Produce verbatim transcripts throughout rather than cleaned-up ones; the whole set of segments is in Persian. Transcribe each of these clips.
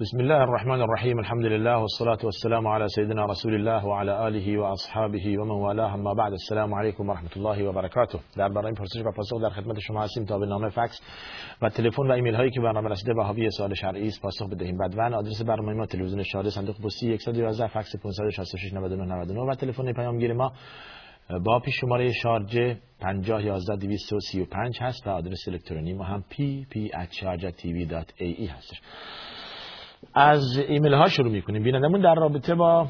بسم الله الرحمن الرحیم الحمد لله والصلاة والسلام على سيدنا رسول الله وعلى آله و اصحابه و من والاه ما بعد السلام علیکم و رحمت الله و برکاته. در برنامه پرسش و پاسخ در خدمت شما هستیم تا به نام فکس و تلفن و ایمیل هایی که برنامه رسیده و حاوی سوال شرعی است پاسخ بدهیم. بدون آدرس برنامه ما تلویزیون شارع صندوق پستی صد و یازده فکس پانصد و شصت و شش نود و نه نود و نه و تلفن پیامگیر ما با پیش شماره شارژ پنجاه یازده دویست و سی و پنج هست و آدرس الکترونی ما هم پی پی ات شارجا تی وی دات ای ای هست. از ایمیل ها شروع میکنیم. بینندمون در رابطه با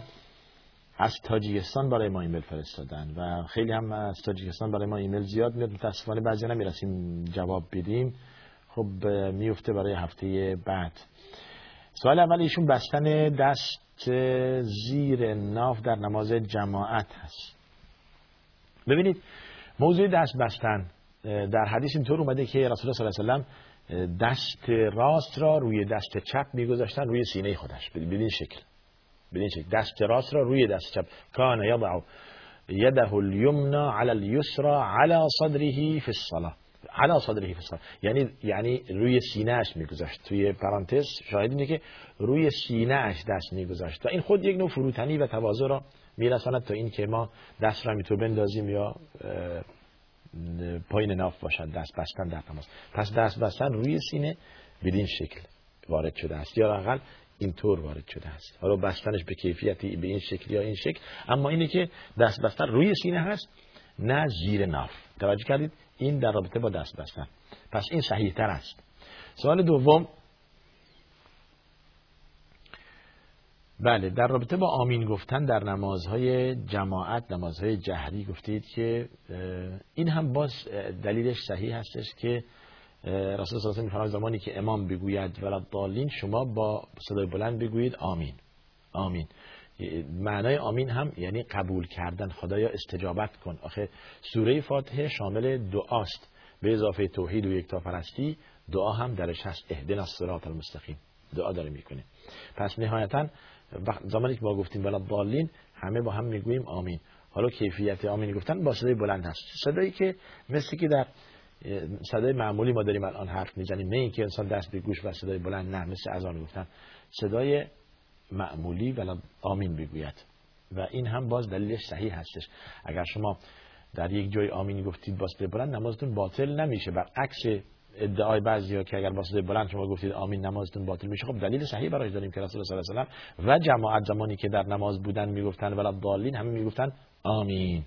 از تاجیکستان برای ما ایمیل فرستادن و خیلی هم از تاجیکستان برای ما ایمیل زیاد میاد، متاسفانه بعضی نمیرسیم جواب بدیم، خب میفته برای هفته بعد. سوال اول ایشون بستن دست زیر ناف در نماز جماعت هست. ببینید موضوع دست بستن در حدیث اینطور اومده که رسول الله صلی الله علیه و سلم دست راست را روی دست چپ میگذاشتن روی سینه خودش. ببین شکل ببین شکل دست راست را روی دست چپ. کان یضع یده الیمنا علی الیسرا علی صدره فی الصلاه علی صدره فی الصلاه، یعنی یعنی روی سینه اش میگذاشت. توی پرانتز شاهد اینه که روی سینه اش دست میگذاشت و این خود یک نوع فروتنی و تواضع را میرساند تا این که ما دست را میتو بندازیم یا پایین ناف باشد. دست بستن در نماز، پس دست بستن روی سینه بدین شکل وارد شده است یا حداقل اینطور وارد شده است. حالا بستنش به کیفیتی به این شکل یا این شکل، اما اینه که دست بستن روی سینه هست نه زیر ناف. توجه کردید؟ این در رابطه با دست بستن، پس این صحیح تر است. سوال دوم، بله در رابطه با آمین گفتن در نمازهای جماعت، نمازهای جهری گفتید که این هم باز دلیلش صحیح هستش که رسول الله می‌فرماید زمانی که امام بگوید ولا الضالین شما با صدای بلند بگویید آمین. آمین معنای آمین هم یعنی قبول کردن، خدایا استجابت کن. آخه سوره فاتحه شامل دعاست، به اضافه توحید و یکتاپرستی دعا هم درش هست. اهدنا الصراط المستقیم دعا داره میکنه. پس نهایتاً زمانی که ما گفتیم ولا الضالین همه با هم میگوییم آمین. حالا کیفیت آمین گفتن با صدای بلند هست، صدایی که مثل که در صدای معمولی ما داریم الان حرف میزنیم، نه اینکه انسان دست به گوش و صدای بلند، نه مثل اذان گفتن صدای معمولی ولا آمین بگوید و این هم باز دلیلش صحیح هستش. اگر شما در یک جای آمین گفتید با صدای بلند نمازتون باطل نمیشه، برعکس ادعای بعضیا که اگر با صدای بلند شما گفتید آمین نمازتون باطل میشه. خب دلیل صحیح براش داریم که رسول الله صلی الله علیه و سلم و جماعت زمانی که در نماز بودن میگفتن ولا الضالین همه میگفتن آمین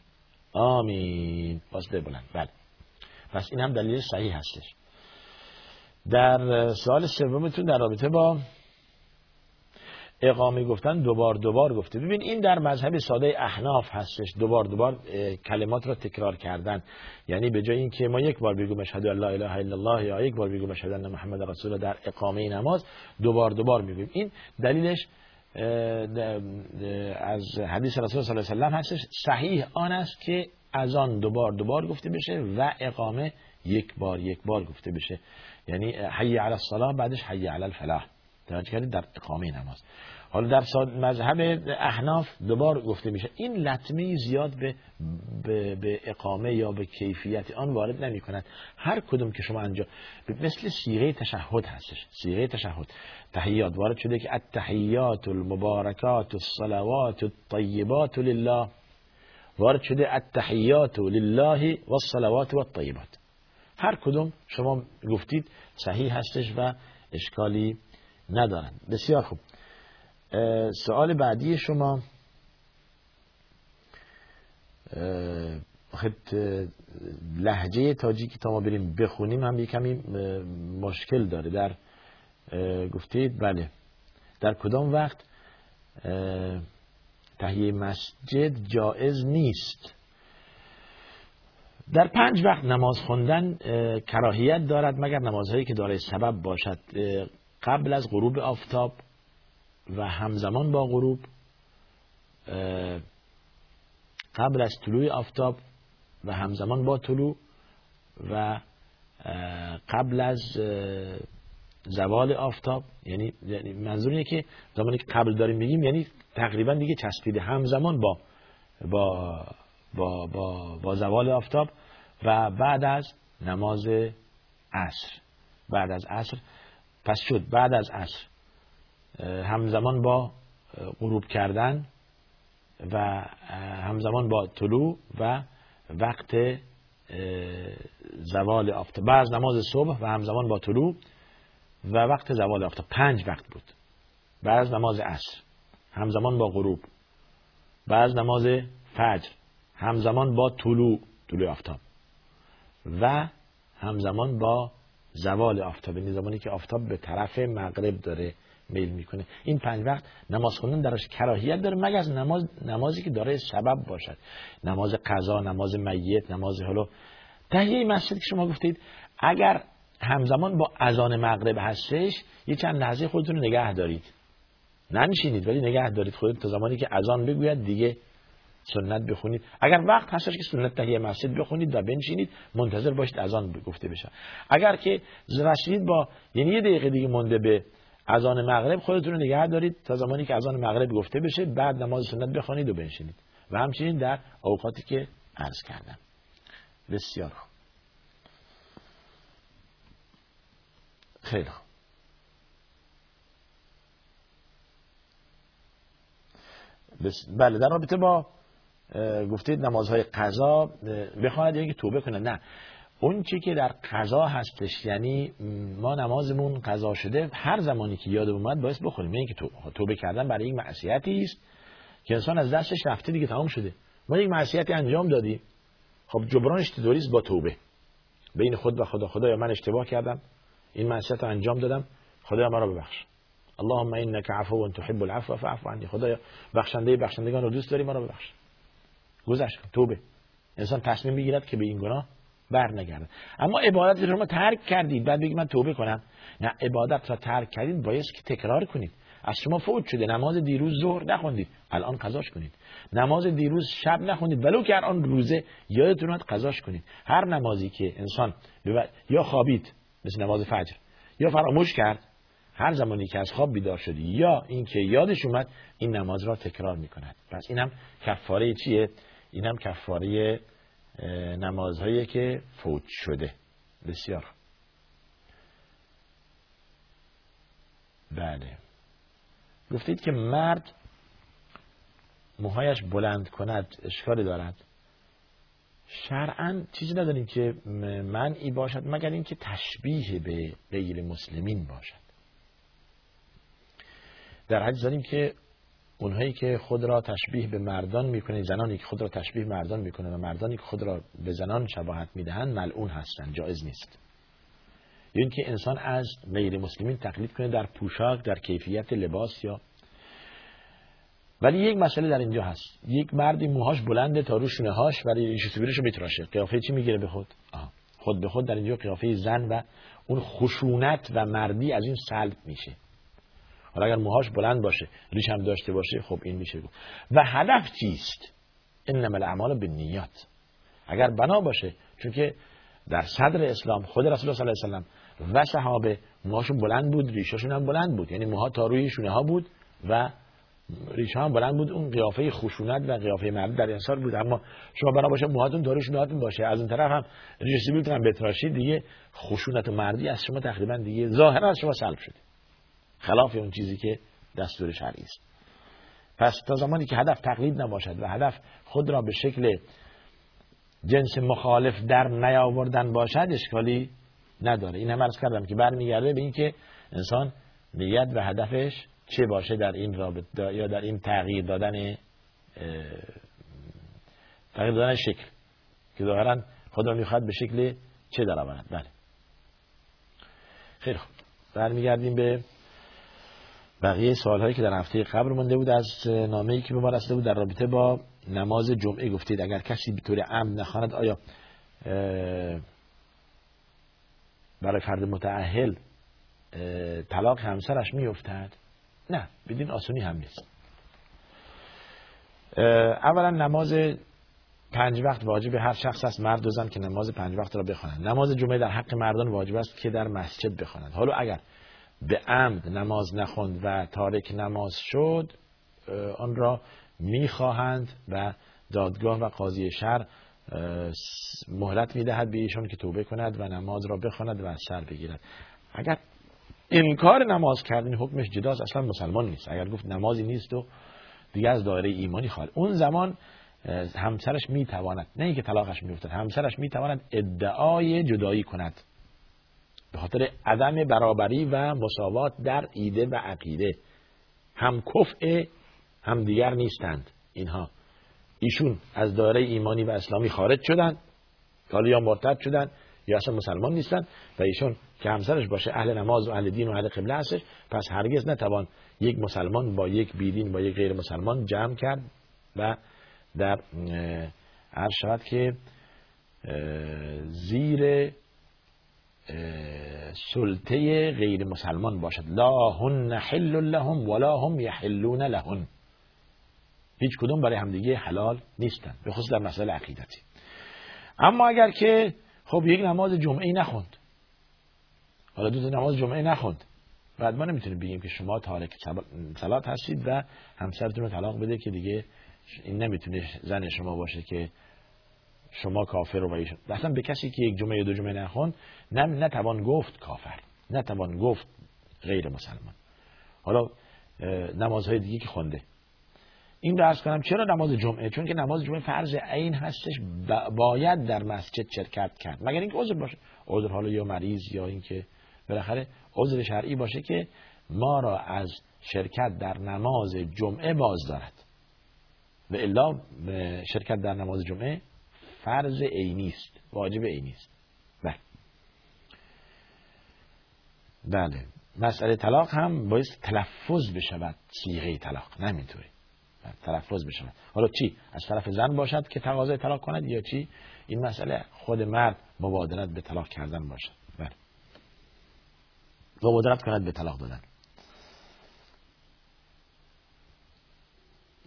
آمین با صدای بلند. بله پس این هم دلیل صحیح هستش. در سوال سومتون در رابطه با اقامه گفتن دوبار دوبار گفته، ببین این در مذهب ساده احناف هستش. دوبار دوبار کلمات را تکرار کردن، یعنی به جای اینکه ما یک بار بگویم اشهد ان لا اله الا الله یا یک بار بگویم اشهد ان محمد رسول الله در اقامه نماز دوبار دوبار میگویم. این دلیلش از حدیث رسول صلی الله علیه و سلم هستش. صحیح آن است که اذان دوبار دوبار گفته بشه و اقامه یک بار یک بار گفته بشه، یعنی حی علی الصلاه بعدش حی علی الفلاح. توجه کردید؟ در اقامه نماز. حالا در مذهب احناف دوبار گفته میشه. این لطمه زیاد به, به به اقامه یا به کیفیت آن وارد نمی کند. هر کدوم که شما انجام، مثل صیغه تشهد هستش. صیغه تشهد تحیات وارد شده که التحیات المبارکات الصلوات الطیبات لله، وارد شده التحیات لله و الصلوات و الطیبات. هر کدوم شما گفتید صحیح هستش و اشکالی ندارن. بسیار خوب. سوال بعدی شما لهجه تاجیکی تا ما بریم بخونیم هم یکمی مشکل داره. در گفتید بله در کدام وقت تحیه مسجد جایز نیست؟ در پنج وقت نماز خوندن کراهیت دارد مگر نمازهایی که دارای سبب باشد، قبل از غروب آفتاب و همزمان با غروب، قبل از طلوع آفتاب و همزمان با طلوع، و قبل از زوال آفتاب. یعنی منظور اینه که زمانی که قبل داریم میگیم یعنی تقریبا دیگه چسبیده، همزمان با با با با, با زوال آفتاب و بعد از نماز عصر. بعد از عصر پس شد بعد از عصر همزمان با غروب کردن و همزمان با طلوع و وقت زوال آفتاب، بعد نماز صبح و همزمان با طلوع و وقت زوال آفتاب، پنج وقت بود. بعد نماز عصر همزمان با غروب، بعد نماز فجر همزمان با طلوع طلوع آفتاب و همزمان با زوال آفتاب، این زمانی که آفتاب به طرف مغرب داره میل میکنه. این پنج وقت نماز خوندن درش کراهیت داره، مگر از نماز نمازی که داره سبب باشد، نماز قضا، نماز میت، نماز حالا تحیه مسجد که شما گفتید اگر همزمان با اذان مغرب هستش یه چند لحظه خودتون رو نگه دارید، ننشینید ولی نگه دارید خودتون تا زمانی که اذان بگوید دیگه سنت بخونید. اگر وقت هستش که سنت تحیه مسجد بخونید و بنشینید منتظر باشید اذان گفته بشه. اگر که رسیدید با یعنی یه دقیقه دیگه مونده به اذان مغرب خودتون رو نگه دارید تا زمانی که اذان مغرب گفته بشه، بعد نماز سنت بخونید و بنشینید و همچنین در اوقاتی که عرض کردم. بسیار خوب. خیلی خوب. بس بله، در رابطه با گفتید نمازهای قضا بخواهد یعنی که توبه کنه، نه، اون چی که در قضا هستش یعنی ما نمازمون قضا شده، هر زمانی که یاد اومد باید بخوریم، یعنی که توبه. توبه کردن برای یک معصیتی است که انسان از دستش رفته دیگه، تمام شده، ما یک معصیتی انجام دادیم، خب جبرانش چطوریه؟ با توبه بین خود و خدا. خدایا من اشتباه کردم، این معصیت رو انجام دادم، خدایا مرا ببخش. اللهم انک عفو تحب العفو فاعف عنی. خدایا بخشنده بخشندگان رو دوست داری، مرا ببخش. گذشت، توبه. انسان تصمیم میگیرد که به این گناه بر نگرد. اما عبادت رو ما ترک کردید بعد بگید من توبه کنم، نه، عبادت رو ترک کردید باید که تکرار کنید. از شما فوت شده، نماز دیروز ظهر نخوندید الان قضاش کنید، نماز دیروز شب نخوندید ولو که الان روزه یادتون اومد قضاش کنید. هر نمازی که انسان بب... یا خوابید مثل نماز فجر، یا فراموش کرد، هر زمانی که از خواب بیدار شدی یا اینکه یادش اومد، این نماز را تکرار می‌کند. پس اینم کفاره چیه؟ اینم کفاره نمازهایی که فوت شده. بسیار بله. گفتید که مرد موهایش بلند کند اشکالی دارد؟ شرعاً چیزی نداریم که منعی باشد مگر اینکه تشبیه به غیر مسلمین باشد. در حدیث داریم که اونهایی که خود را تشبیه به مردان میکنه، زنانی که خود را تشبیه به مردان میکنه و مردانی که خود را به زنان شباهت میدهند ملعون هستند، جایز نیست. یا اینکه انسان از غیر مسلمین تقلید کنه در پوشاک، در کیفیت لباس، یا ولی یک مسئله در اینجا هست، یک مردی موهاش بلنده تا رو شونه هاش ولی ریش سیبیلشو میتراشه، قیافه چی میگیره به خود؟ آه. خود به خود در اینجا قیافه زن و اون خشونت و مردی از این سلب میشه. حالا اگر موهاش بلند باشه، ریش هم داشته باشه، خب این میشه. و هدف چیست؟ انما الاعمال بالنیات. اگر بنا باشه، چون که در صدر اسلام خود رسول الله صلی الله علیه و سلم و صحابه موهاشون بلند بود، ریشاشون هم بلند بود، یعنی موها تا روی شونه ها بود و ریش ها هم بلند بود، اون قیافه خشونت و قیافه مرد در انسان بود. اما شما بنا باشه موهاتون تا روی شونه هاتون باشه، از اون طرف هم ریش سیبیلتون هم بتراشید، دیگه خشونت و مردی از شما تقریبا دیگه ظاهرا از شما سلب شده، خلاف اون چیزی که دستور شرعی است. پس تا زمانی که هدف تقلید نباشد و هدف خود را به شکل جنس مخالف در نیاوردن باشد اشکالی نداره. این هم عرض کردم که برمیگرده به این که انسان نیت و هدفش چه باشه در این رابطه یا در این تغییر دادن تغییر دادن شکل که ظاهرا خدا میخواد به شکل چه در آورد. بله خیلی خوب، برمیگردیم به بقیه سوال‌هایی که در هفته قبل مونده بود از نامه‌ای که به ما رسیده بود در رابطه با نماز جمعه. گفتید اگر کسی به طور عمد نخواند آیا برای فرد متأهل طلاق همسرش می‌افتد؟ نه، بدین آسونی هم نیست. اولا نماز پنج وقت واجب هر شخص است، مرد و زن، که نماز پنج وقت را بخوانند. نماز جمعه در حق مردان واجب است که در مسجد بخوانند. حالا اگر به عمد نماز نخوند و تارک نماز شد، آن را میخواهند و دادگاه و قاضی شرع مهلت میدهد به ایشان که توبه کند و نماز را بخواند و از سر بگیرد. اگر انکار نماز کردن حکمش جداست، اصلا مسلمان نیست. اگر گفت نمازی نیست و دیگه از دایره ایمانی خارج، اون زمان همسرش میتواند، نه اینکه طلاقش میافتد، همسرش میتواند ادعای جدایی کند به خاطر عدم برابری و مساوات در ایده و عقیده. هم کفء هم دیگر نیستند اینها. ایشون از دایره ایمانی و اسلامی خارج شدند، حالا یا مرتد شدند یا اصلا مسلمان نیستند، و ایشون که همسرش باشه اهل نماز و اهل دین و اهل قبله هستش، پس هرگز نتوان یک مسلمان با یک بیدین با یک غیر مسلمان جمع کرد و در عرض شود که زیر سلطه غیر مسلمان باشد. لا هن حل لهم ولا هم یحلون لهن، هیچ کدوم برای همدیگه حلال نیستن، به خصوص در مسئله عقیدتی. اما اگر که خب یک نماز جمعه نخوند، حالا دو تا نماز جمعه نخوند، بعد ما نمیتونیم بگیم که شما تارک صلات هستید و همسرتون رو طلاق بده که دیگه این نمیتونه زن شما باشه که شما کافر رو بایشون. اصلا به کسی که یک جمعه یا دو جمعه نخوند نتوان گفت کافر، نتوان گفت غیر مسلمان. حالا نمازهای دیگه که خونده، این رو عرض کنم چرا نماز جمعه؟ چون که نماز جمعه فرض عین هستش، باید در مسجد شرکت کرد، مگر اینکه عذر باشه، عذر حالا یا مریض یا اینکه بالاخره عذر شرعی باشه که ما را از شرکت در نماز جمعه باز دارد. و الا شرکت در نماز جمعه فرض عینی است، واجب عینی است. بله. بله. مسئله طلاق هم باید تلفظ بشود، صیغه طلاق نمیتونه تلفظ بشود. حالا چی؟ از طرف زن باشد که تقاضای طلاق کند، یا چی؟ این مسئله خود مرد مبادرت به طلاق کردن باشد. بله. مبادرت کند به طلاق دادن.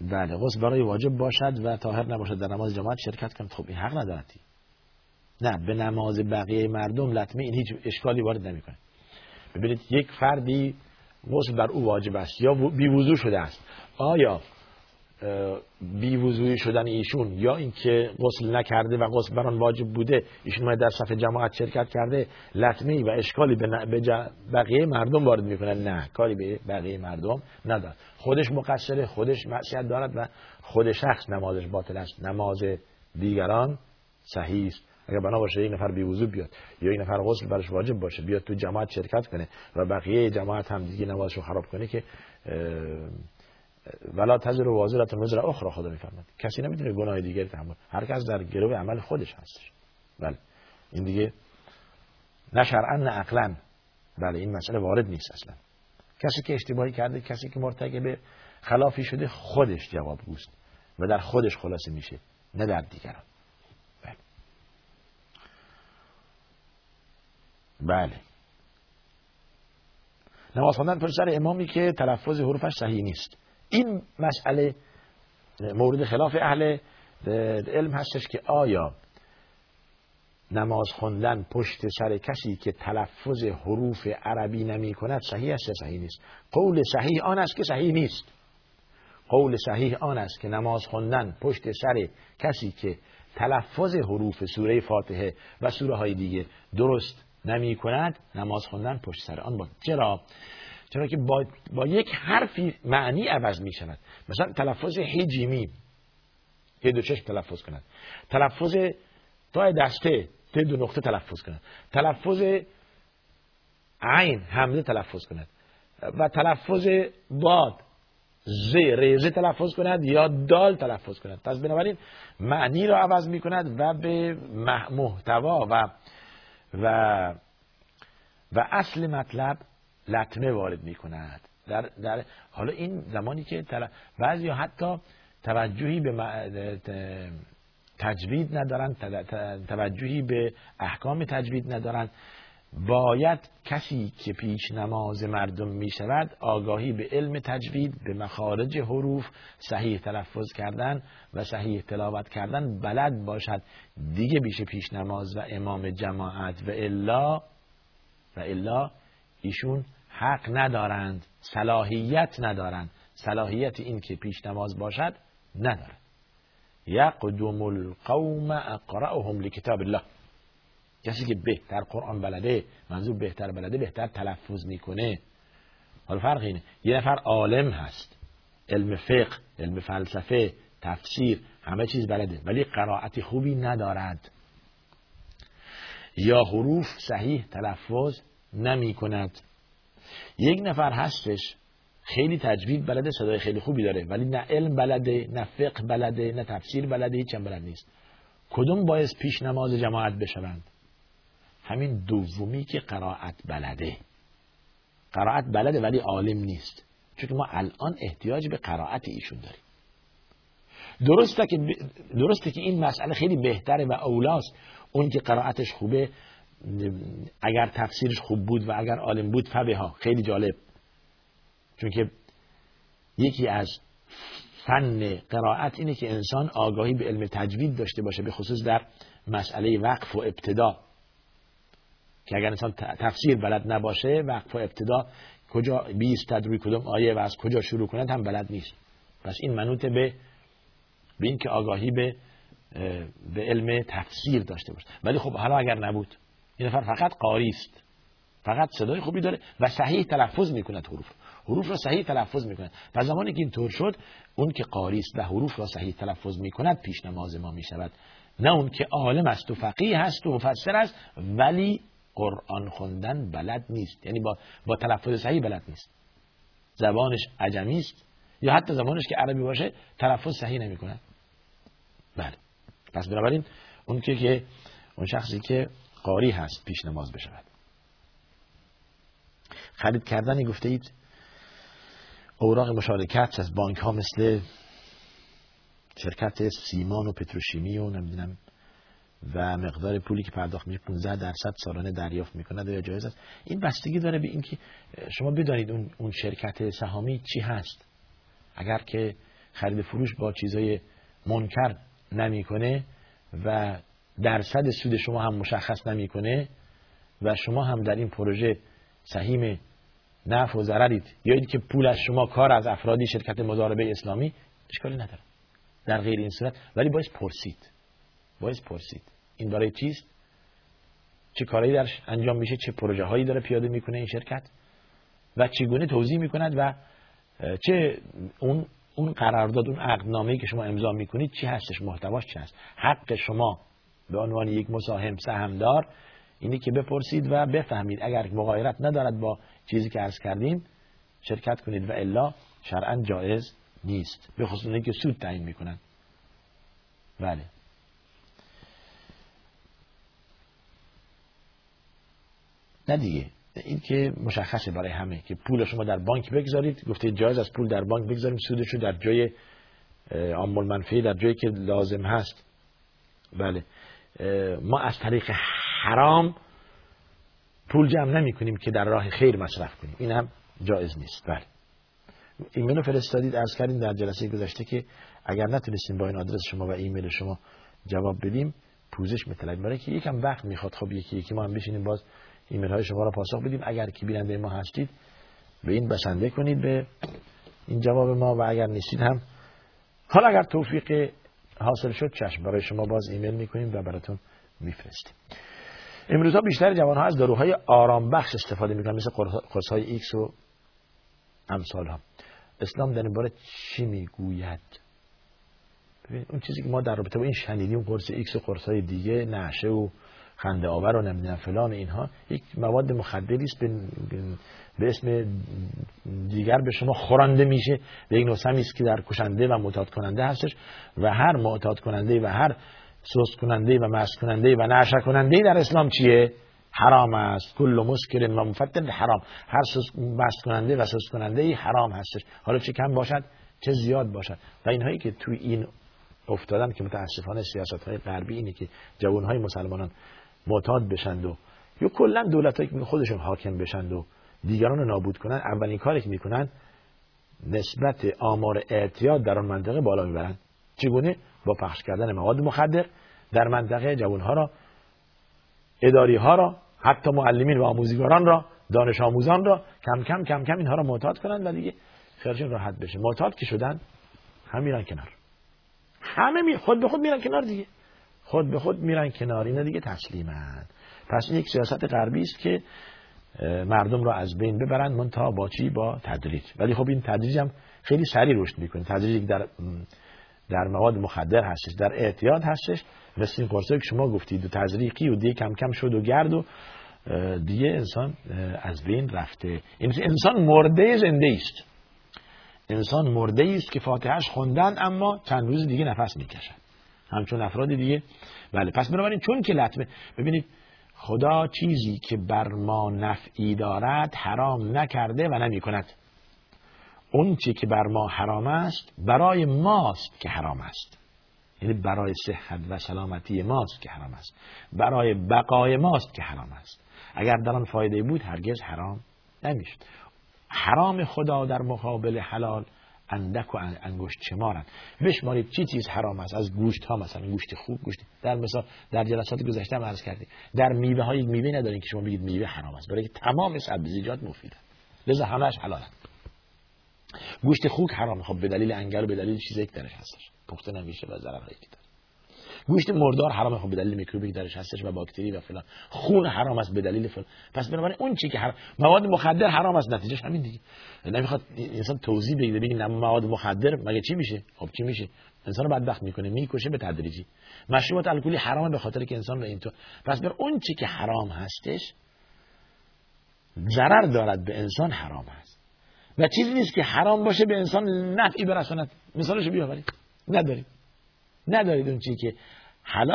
بله. غسل برای واجب باشد و طاهر نباشد در نماز جماعت شرکت کند. خب این حق ندارد، نه به نماز بقیه مردم لطمه، این هیچ اشکالی وارد نمیکنه. ببینید یک فردی غسل بر او واجب است یا بی وضو شده است، آیا بی وضوئی شدن ایشون یا اینکه غسل نکرده و غسل بر آن واجب بوده، ایشون ما در صف جماعت شرکت کرده، لطمه‌ای و اشکالی به بقیه مردم وارد میکنه؟ نه، کاری به بقیه مردم ندارد، خودش مقصره، خودش معصیت دارد و خود شخص نمازش باطل است، نماز دیگران صحیح است. اگر بنا باشه یک نفر بی وضو بیاد یا یک نفر غسل برش واجب باشه بیاد تو جماعت شرکت کنه و بقیه جماعت هم دیگه نمازشو خراب کنه که ولا تزر و وازرتون وزر اخرى، خدا میفرماید کسی نمیتونه گناه دیگری تحمل، هر کس در گروه عمل خودش هستش. بله این دیگه نه شرعا نه عقلا، بله این مسئله وارد نیست اصلا. کسی که اشتباهی کرده، کسی که مرتکب خلافی شده، خودش جوابگوست و در خودش خلاصه میشه، نه در دیگران. بله بله نماز خواندن پشت سر امامی که تلفظ حروفش صحیح نیست، این مسئله مورد خلاف اهل علم هستش که آیا نماز خواندن پشت سر کسی که تلفظ حروف عربی نمی کند صحیح است یا صحیح نیست. قول صحیح آن است که صحیح نیست. قول صحیح آن است که نماز خواندن پشت سر کسی که تلفظ حروف سوره فاتحه و سوره های دیگه درست نمی کند، نماز خواندن پشت سر آن با چرا؟ چرا که با, با یک حرفی معنی عوض می شود. مثلا تلفظ هجیمی، ه دو چشم تلفظ کند، تلفظ تا دسته ت دو نقطه تلفظ کند، تلفظ عین حمزه تلفظ کند و تلفظ باد ز ریزه تلفظ کند یا دال تلفظ کند. پس بنابراین معنی را عوض می کند و به محتوا و و و اصل مطلب لطمه وارد می کند. در در حالا این زمانی که بعضی حتی توجهی به تجوید ندارن، توجهی به احکام تجوید ندارن، باید کسی که پیش نماز مردم می شود آگاهی به علم تجوید، به مخارج حروف، صحیح تلفظ کردن و صحیح تلاوت کردن بلد باشد، دیگه بیشه پیش نماز و امام جماعت، و الا و الا ایشون حق ندارند، صلاحیت ندارند، صلاحیت این که پیش نماز باشد ندارند. یقدم القوم اقرأهم لکتاب الله، کسی که بهتر قرآن بلده، منظور بهتر بلده بهتر تلفظ میکنه. حالا فرق اینه، یه نفر عالم هست، علم فقه، علم فلسفه، تفسیر، همه چیز بلده، ولی قرائت خوبی ندارد یا حروف صحیح تلفظ نمی کند. یک نفر هستش خیلی تجوید بلده، صدای خیلی خوبی داره، ولی نه علم بلده، نه فقه بلده، نه تفسیر بلده، هیچ هم بلد نیست. کدوم باعث پیش نماز جماعت بشوند؟ همین دومی که قرائت بلده. قرائت بلده ولی عالم نیست، چون ما الان احتیاج به قرائت ایشون داریم. درسته که درسته که این مسئله خیلی بهتره و اولاست. اون که قرائتش خوبه، اگر تفسیرش خوب بود و اگر عالم بود فبها، خیلی جالب، چون که یکی از فن قرائت اینه که انسان آگاهی به علم تجوید داشته باشه، به خصوص در مسئله وقف و ابتدا، که اگر انسان تفسیر بلد نباشه، وقف و ابتدا کجا بیستد، روی کدوم آیه و از کجا شروع کند هم بلد نیست. پس این منوط به به این که آگاهی به به علم تفسیر داشته باشه. ولی خب حالا اگر نبود، این نفر فقط قاری است، فقط صدای خوبی داره و صحیح تلفظ میکند، حروف حروف را صحیح تلفظ میکند. پس زمانی که اینطور شد، اون که قاری است و حروف را صحیح تلفظ میکند پیش نماز ما میشود، نه اون که عالم است و فقیه است و مفسر است ولی قرآن خوندن بلد نیست، یعنی با با تلفظ صحیح بلد نیست، زبانش عجمی است یا حتی زبانش که عربی باشه تلفظ صحیح نمیکند. بله، پس بنابراین اون که که اون شخصی که قاری هست پیش نماز بشود. خرید کردنی گفته اید اوراق مشارکت از بانک ها مثل شرکت سیمان و پتروشیمی و نمیدونم و مقدار پولی که پرداخت میشه پانزده درصد سالانه دریافت میکند یا جایز است. این بستگی داره به اینکه شما بدانید اون اون شرکت سهامی چی هست. اگر که خرید فروش با چیزای منکر نمیکنه و درصد سود شما هم مشخص نمیکنه و شما هم در این پروژه سهیم نفع و ضررید یا اینکه پول از شما کار از افرادی شرکت مضاربه اسلامی، اشکالی نداره در غیر این صورت. ولی باید پرسید، باید پرسید این برای چیست، چه کارایی درش انجام میشه، چه پروژه هایی داره پیاده میکنه این شرکت و چگونه توزیع میکند و چه اون اون قرارداد، اون عقدنامه‌ای که شما امضا میکنید چی هستش، محتواش چی هست. حق شما به عنوان یک مساهم، سهمدار اینی که بپرسید و بفهمید. اگر مغایرت ندارد با چیزی که عرض کردیم شرکت کنید و الا شرعاً جایز نیست، به خصوص اونایی که سود تعیین میکنن. بله، نه دیگه، این که مشخصه برای همه که پول شما در بانک بگذارید، گفته جایز از پول در بانک بگذاریم، سودشو در جای عامل منفعه، در جایی که لازم هست. بله، ما از طریق حرام پول جمع نمی کنیم که در راه خیر مصرف کنیم، این هم جایز نیست. بله، ایمیل فرستادید، عرض کردیم در جلسه گذشته که اگر نتونستیم با این آدرس شما و ایمیل شما جواب بدیم پوزش می‌طلبیم، برای که یکم وقت می‌خواد. خب یکی یکی ما هم بشینیم باز ایمیل های شما را پاسخ بدیم. اگر که بیننده ما هستید به این بسنده کنید، به این جواب ما، و اگر نیستید هم حالا اگر توفیق حاصل شد چشم، برای شما باز ایمیل میکنیم و براتون میفرستیم. امروزها بیشتر جوانها از داروهای آرام بخش استفاده میکنن، مثل قرص های ایکس و امثال ها. اسلام در این باره چی میگوید؟ ببین اون چیزی که ما در رابطه با این شنیدیم، قرص ایکس و قرص های دیگه، نعشه و خنده آور و نمیدونم فلان، اینها یک مواد مخدری است به اسم دیگر به شما خورانده میشه، به یک نسمی است که در کشنده و معتاد کننده هستش و هر معتاد کننده و هر سوز کننده و مست کننده و نشه کننده در اسلام چیه؟ حرام است. کل مسکر و مفتن حرام، هر سوز مست کننده و سوز کننده حرام هستش، حالا چه کم باشد چه زیاد باشد. و اینهایی که توی این افتادن که متاسفانه سیاست های غربی اینه که جوان های مسلمانان معتاد بشند و یا کلا دولتایی که خودشون حاکم بشند و دیگران رو نابود کنن، اولین کاری که میکنن نسبت آمار اعتیاد در اون منطقه بالا میبرن. چگونه؟ با پخش کردن مواد مخدر در منطقه، جوانها را، اداری ها را، حتی معلمین و آموزگاران را، دانش آموزان را، کم کم کم کم اینها را معتاد کنن و دیگه خیالشون راحت بشه. معتاد که شدن هم میرن کنار، همه می خود به خود میرن کنار دیگه، خود به خود میرن کنار، اینا دیگه تسلیمن. پس این یک سیاست غربی است که مردم را از بین ببرند، منتها با چی؟ با تدریج. ولی خب این تدریج هم خیلی سریع رشد میکنه. تدریج در در مواد مخدر هستش، در اعتیاد هستش، مثل این قرصه که شما گفتید و تزریقی و دیگه کم کم شد و گرد و دیگه انسان از بین رفته. انسان مرده زنده است، انسان مرده است که فاتحهش خوندن اما چند روز دیگه نفس میکشن، همچون افراد دیگه. بله، پس بنابراین چون که لطمه، ببینید خدا چیزی که بر ما نفعی دارد حرام نکرده و نمی کند. اون چی که بر ما حرام است برای ماست که حرام است، یعنی برای صحت و سلامتی ماست که حرام است، برای بقای ماست که حرام است. اگر در آن فایده بود هرگز حرام نمیشد. حرام خدا در مقابل حلال اندک و انگشت شمارند. بشمارید چی چیز حرام است. از گوشت ها مثلا گوشت خوب، گوشت در مثلا در جلسات گذشته هم عرض کردیم، در میوه های میوه ندارین که شما بگید میوه حرام است، برای که تمام سبزیجات مفیدند، لذا همش حلالند. گوشت خوک حرام، خب به دلیل انگل و به دلیل چیزی که درش هستش، پخته نمیشه و ضرر هایی داره. گوشت مردار حرام، خب به دلیل میکروبی که درش هستش و باکتری و فلان. خون حرام است به دلیل فلان. پس بنابراین اون چی که حرام، مواد مخدر حرام است، نتیجهش همین دیگه. نمیخواد انسان توضیح بده ببینیم مواد مخدر مگه چی میشه؟ خب چی میشه؟ انسان رو بدبخت میکنه، میکشه به تدریجی. مشروبات الکلی حرام به خاطر که انسان رو اینطور. پس بر اون چی که حرام هستش ضرر دارد به انسان، حرام است. و چیزی نیست که حرام باشه به انسان نفعی برساند. مثالش بیاورید. نداریم. ندارید اون چیزی که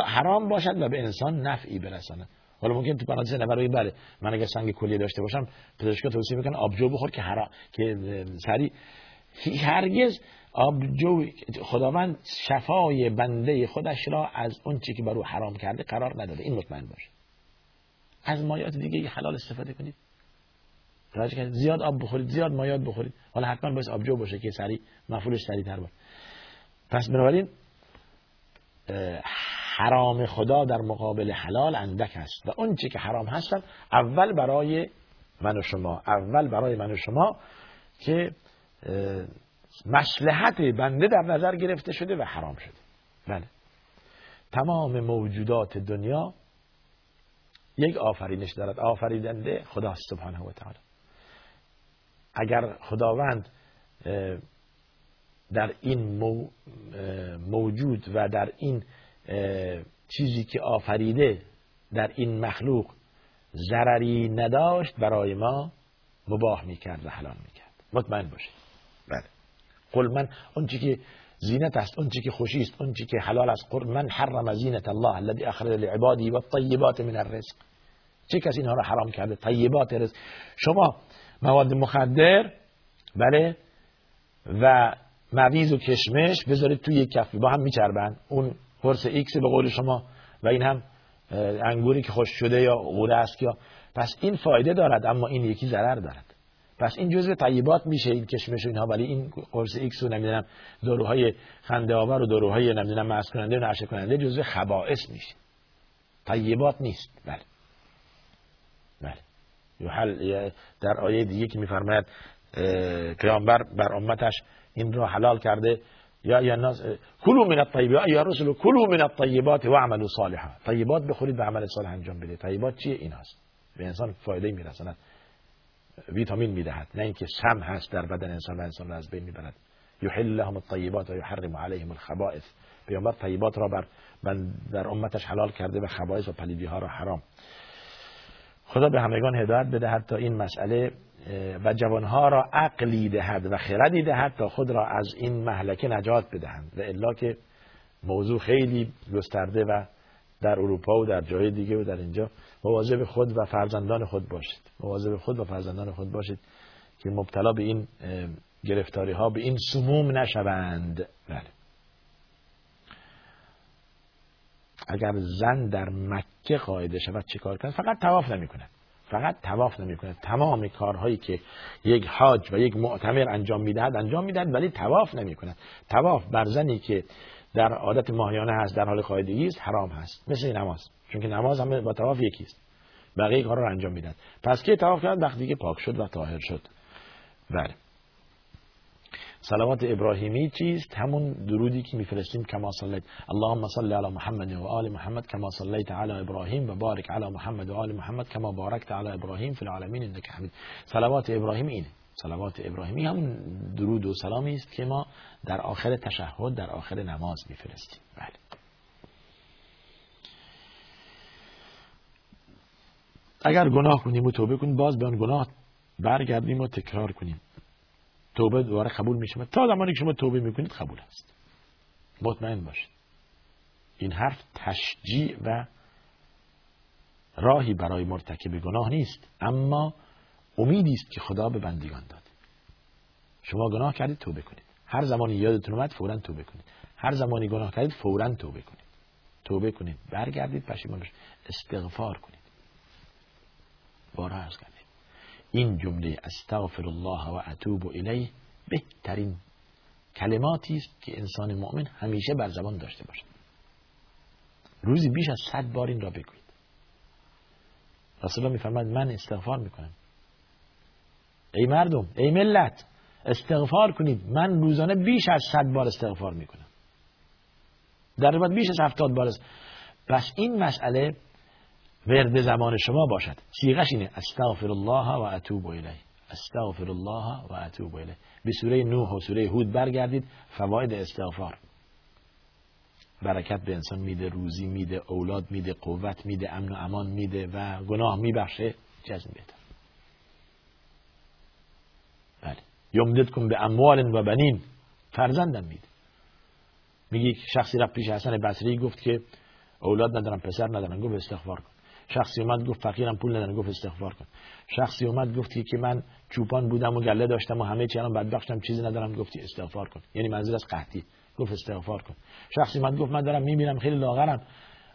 حرام باشد و به انسان نفعی برساند. حالا ممکن تو پناهجوی نبره این بره. من اگه سنگ کلیه داشته باشم، پزشکا توصیه میکنن آبجو بخور که حرام، که سری هرگز آبجو خداوند شفای بنده خودش را از اون چیزی که بر او حرام کرده قرار نداده. این مطمئن باشه. از مایات دیگه حلال استفاده کنید. راجع زیاد آب بخورید، زیاد مایات بخورید. حالا حتما باید آبجو باشه که سری مفعولش سریعتر باشه. پس بنابراین حرام خدا در مقابل حلال اندک است و اون چی که حرام هستم اول برای من و شما، اول برای من و شما که مصلحت بنده در نظر گرفته شده و حرام شده. بله، تمام موجودات دنیا یک آفرینش دارد، آفریدنده خداست سبحانه و تعالی. اگر خداوند در این موجود و در این چیزی که آفریده، در این مخلوق ضرری نداشت، برای ما مباح میکرد و حلال میکرد. مطمئن باشید. بله، قل من، اون چی که زینت است، اون چی که خوشی است، اون چی که حلال است، قل من حرم زینت الله الذی اخرج لعباده والطیبات من الرزق. چه کسی اینها را حرام کرده؟ طیبات رزق. شما مواد مخدر، بله، و مویز و کشمش بذارید توی یک کفی، با هم میچربن. اون قرص ایکس به قول شما و این هم انگوری که خوش شده یا قوره است یا. پس این فایده دارد اما این یکی ضرر دارد. پس این جزء طیبات میشه، این کشمش و اینها. ولی این قرص ایکس و نمیدونم داروهای خنده آور و داروهای نمیدونم مست کننده و نشه کننده جزء خبائث میشه، طیبات نیست. بله بله، یحل در آیه دیگه که میفرماید پیامبر بر امتش این را حلال کرده، یا یا ناس کلوا من الطیبات، یا رسول کلوا من الطیبات و اعملوا صالحا. طیبات بخورید و عمل صالح انجام بدید. طیبات چیه؟ این هست، به انسان فایده میرساند، ویتامین میدهد، نه اینکه سم هست در بدن انسان و انسان را از بین میبرد. یحل لهم الطیبات و یحرم علیهم الخبائث. پیامبر طیبات را بر در امتش حلال کرده و خبائث و پلیدی ها را حرام. خدا به همگان هدایت بدهد تا این مسئله و جوانها را عقلی دهد و خردی دهد تا خود را از این مهلکه نجات بدهند. و الا که موضوع خیلی گسترده و در اروپا و در جای دیگه و در اینجا. مواظب خود و فرزندان خود باشید، مواظب خود و فرزندان خود باشید که مبتلا به این گرفتاری ها، به این سموم نشوند. بله، اگر زن در مکه قاعده شود چه کار کند؟ فقط طواف نمی کند. فقط طواف نمی کند. تمام کارهایی که یک حاج و یک معتمر انجام می دهد انجام می دهد، ولی طواف نمی کند. طواف بر زنی که در عادت ماهیانه هست، در حال قاعدگی است، حرام هست، مثل نماز. چون که نماز هم با طواف یکی است، بقیه کارها را انجام می دهد. پس که طواف کرد وقتی که پاک شد و طاهر شد. بله، صلوات ابراهیمی چیست؟ همون درودی که میفرستیم کما صلیت، اللهم صل علی محمد و آل محمد کما صلیت علی ابراهیم و بارک علی محمد و آل محمد کما بارکت علی ابراهیم فی العالمین انک حمید. صلوات ابراهیمی اینه. صلوات ابراهیمی همون درود و سلامی است که ما در آخر تشهد، در آخر نماز میفرستیم. بله. اگر گناه کنیم و توبه کنیم، باز به آن گناه برگردیم و تکرار کنیم، توبه دوباره قبول میشه. تا زمانی که شما توبه میکنید قبول است، مطمئن باشید. این حرف تشجیع و راهی برای مرتکب گناه نیست، اما امیدی است که خدا به بندگان داد. شما گناه کردید، توبه کنید. هر زمانی یادتون اومد فوراً توبه کنید. هر زمانی گناه کردید فوراً توبه کنید. توبه کنید، برگردید، پشیمان بشید، استغفار کنید. بارها عرض کردیم این جمله استغفر الله و اتوب الیه بهترین کلماتی است که انسان مؤمن همیشه بر زبان داشته باشد. روزی بیش از صد بار این را بگوید. رسول الله می‌فرماید من استغفار میکنم. ای مردم، ای ملت، استغفار کنید. من روزانه بیش از صد بار استغفار میکنم، در روز بیش از هفتاد بار است. پس این مسئله ورد زمان شما باشد. صیغش اینه: استغفر الله و اتوب الیه، استغفر الله و اتوب الیه. به سوره نوح و سوره هود برگردید. فواید استغفار برکت به انسان میده، روزی میده، اولاد میده، قوت میده، امن و امان میده و گناه میبخشه، جزم بهتر. بله، یمددکم به اموال و بنین، فرزندم میده. میگه شخصی رفت پیش حسن بصری گفت که اولاد ندارم، پسر ندارم، گفت استغفار کن. شخصی اومد گفت فقیرم، پول ندارم، گفت استغفار کن. شخصی اومد گفتی که من چوپان بودم و گله داشتم و همه چیزم بدبختم، چیزی ندارم، گفتی استغفار کن، یعنی منظور از قحطی، گفت استغفار کن. شخصی اومد گفت من دارم میمیرم، خیلی لاغرم،